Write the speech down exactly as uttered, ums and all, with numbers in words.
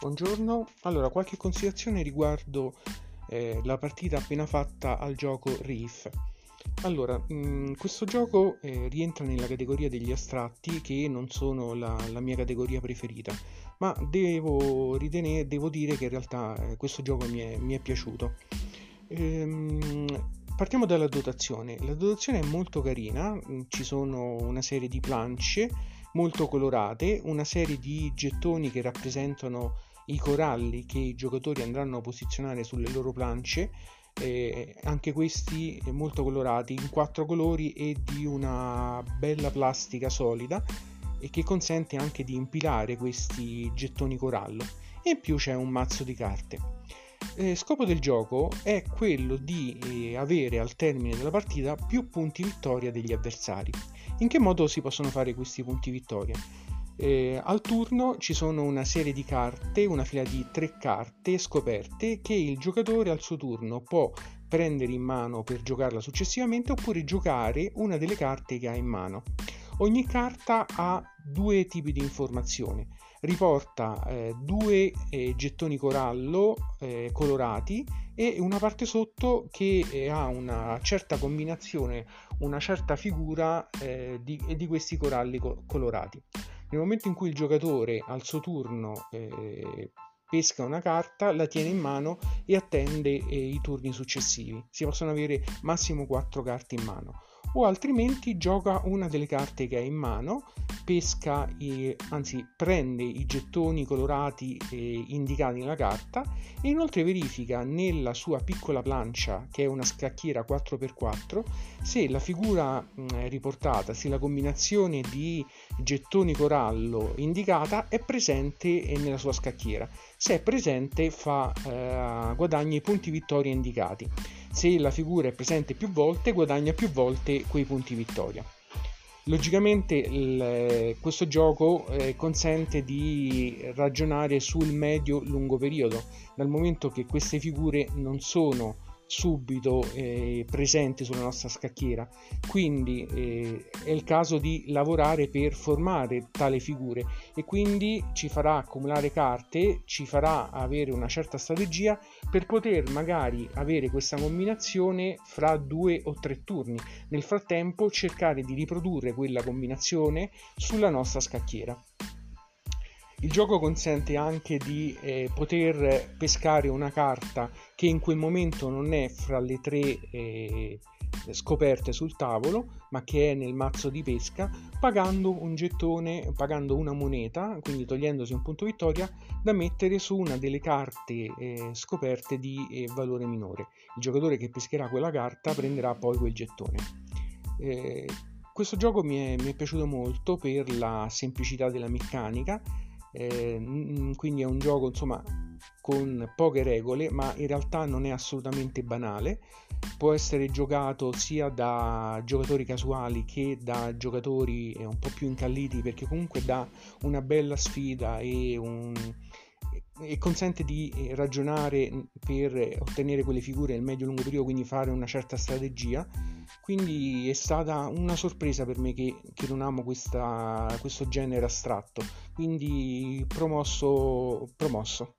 Buongiorno, allora qualche considerazione riguardo eh, la partita appena fatta al gioco Reef. Allora, mh, questo gioco eh, rientra nella categoria degli astratti, che non sono la, la mia categoria preferita, ma devo, ritenere, devo dire che in realtà eh, questo gioco mi è, mi è piaciuto. Ehm, Partiamo dalla dotazione. La dotazione è molto carina, ci sono una serie di planche molto colorate, una serie di gettoni che rappresentano i coralli che i giocatori andranno a posizionare sulle loro planche, eh, anche questi molto colorati, in quattro colori e di una bella plastica solida, e che consente anche di impilare questi gettoni corallo, e in più c'è un mazzo di carte. Eh, scopo del gioco è quello di eh, avere al termine della partita più punti vittoria degli avversari. In che modo si possono fare questi punti vittoria? Eh, al turno ci sono una serie di carte, una fila di tre carte scoperte che il giocatore al suo turno può prendere in mano per giocarla successivamente, oppure giocare una delle carte che ha in mano. Ogni carta ha due tipi di informazione, riporta eh, due eh, gettoni corallo eh, colorati e una parte sotto che eh, ha una certa combinazione, una certa figura eh, di, di questi coralli co- colorati. Nel momento in cui il giocatore al suo turno eh, pesca una carta, la tiene in mano e attende eh, i turni successivi. Si possono avere massimo quattro carte in mano. O altrimenti gioca una delle carte che ha in mano, pesca, e, anzi prende i gettoni colorati eh, indicati nella carta, e inoltre verifica nella sua piccola plancia, che è una scacchiera quattro per quattro, se la figura mh, riportata, se la combinazione di gettoni corallo indicata è presente nella sua scacchiera. Se è presente fa, eh, guadagna i punti vittoria indicati. Se la figura è presente più volte, guadagna più volte quei punti vittoria. Logicamente il, questo gioco eh, consente di ragionare sul medio-lungo periodo, dal momento che queste figure non sono subito eh, presenti sulla nostra scacchiera, quindi eh, è il caso di lavorare per formare tale figure, e quindi ci farà accumulare carte, ci farà avere una certa strategia per poter magari avere questa combinazione fra due o tre turni, nel frattempo cercare di riprodurre quella combinazione sulla nostra scacchiera. Il gioco consente anche di eh, poter pescare una carta che in quel momento non è fra le tre eh, scoperte sul tavolo, ma che è nel mazzo di pesca, pagando un gettone, pagando una moneta, quindi togliendosi un punto vittoria, da mettere su una delle carte eh, scoperte di eh, valore minore. Il giocatore che pescherà quella carta prenderà poi quel gettone. Eh, questo gioco mi è, mi è piaciuto molto per la semplicità della meccanica. Eh, quindi è un gioco, insomma, con poche regole, ma in realtà non è assolutamente banale. Può essere giocato sia da giocatori casuali che da giocatori un po' più incalliti, perché comunque dà una bella sfida e, un... e consente di ragionare per ottenere quelle figure nel medio-lungo periodo, quindi fare una certa strategia. Quindi è stata una sorpresa per me, che, che non amo questa, questo genere astratto, quindi promosso, promosso.